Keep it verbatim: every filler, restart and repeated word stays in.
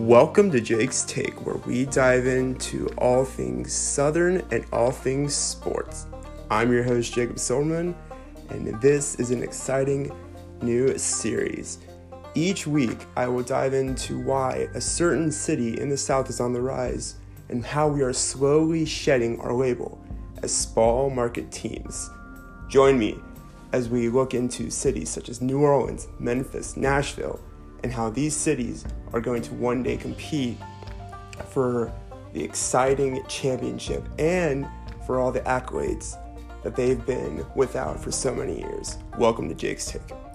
Welcome to Jake's Take, where we dive into all things Southern and all things sports. I'm your host, Jacob Silverman, and this is an exciting new series. Each week, I will dive into why a certain city in the South is on the rise and how we are slowly shedding our label as small market teams. Join me as we look into cities such as New Orleans, Memphis, Nashville, and how these cities are going to one day compete for the exciting championship and for all the accolades that they've been without for so many years. Welcome to Jake's Take.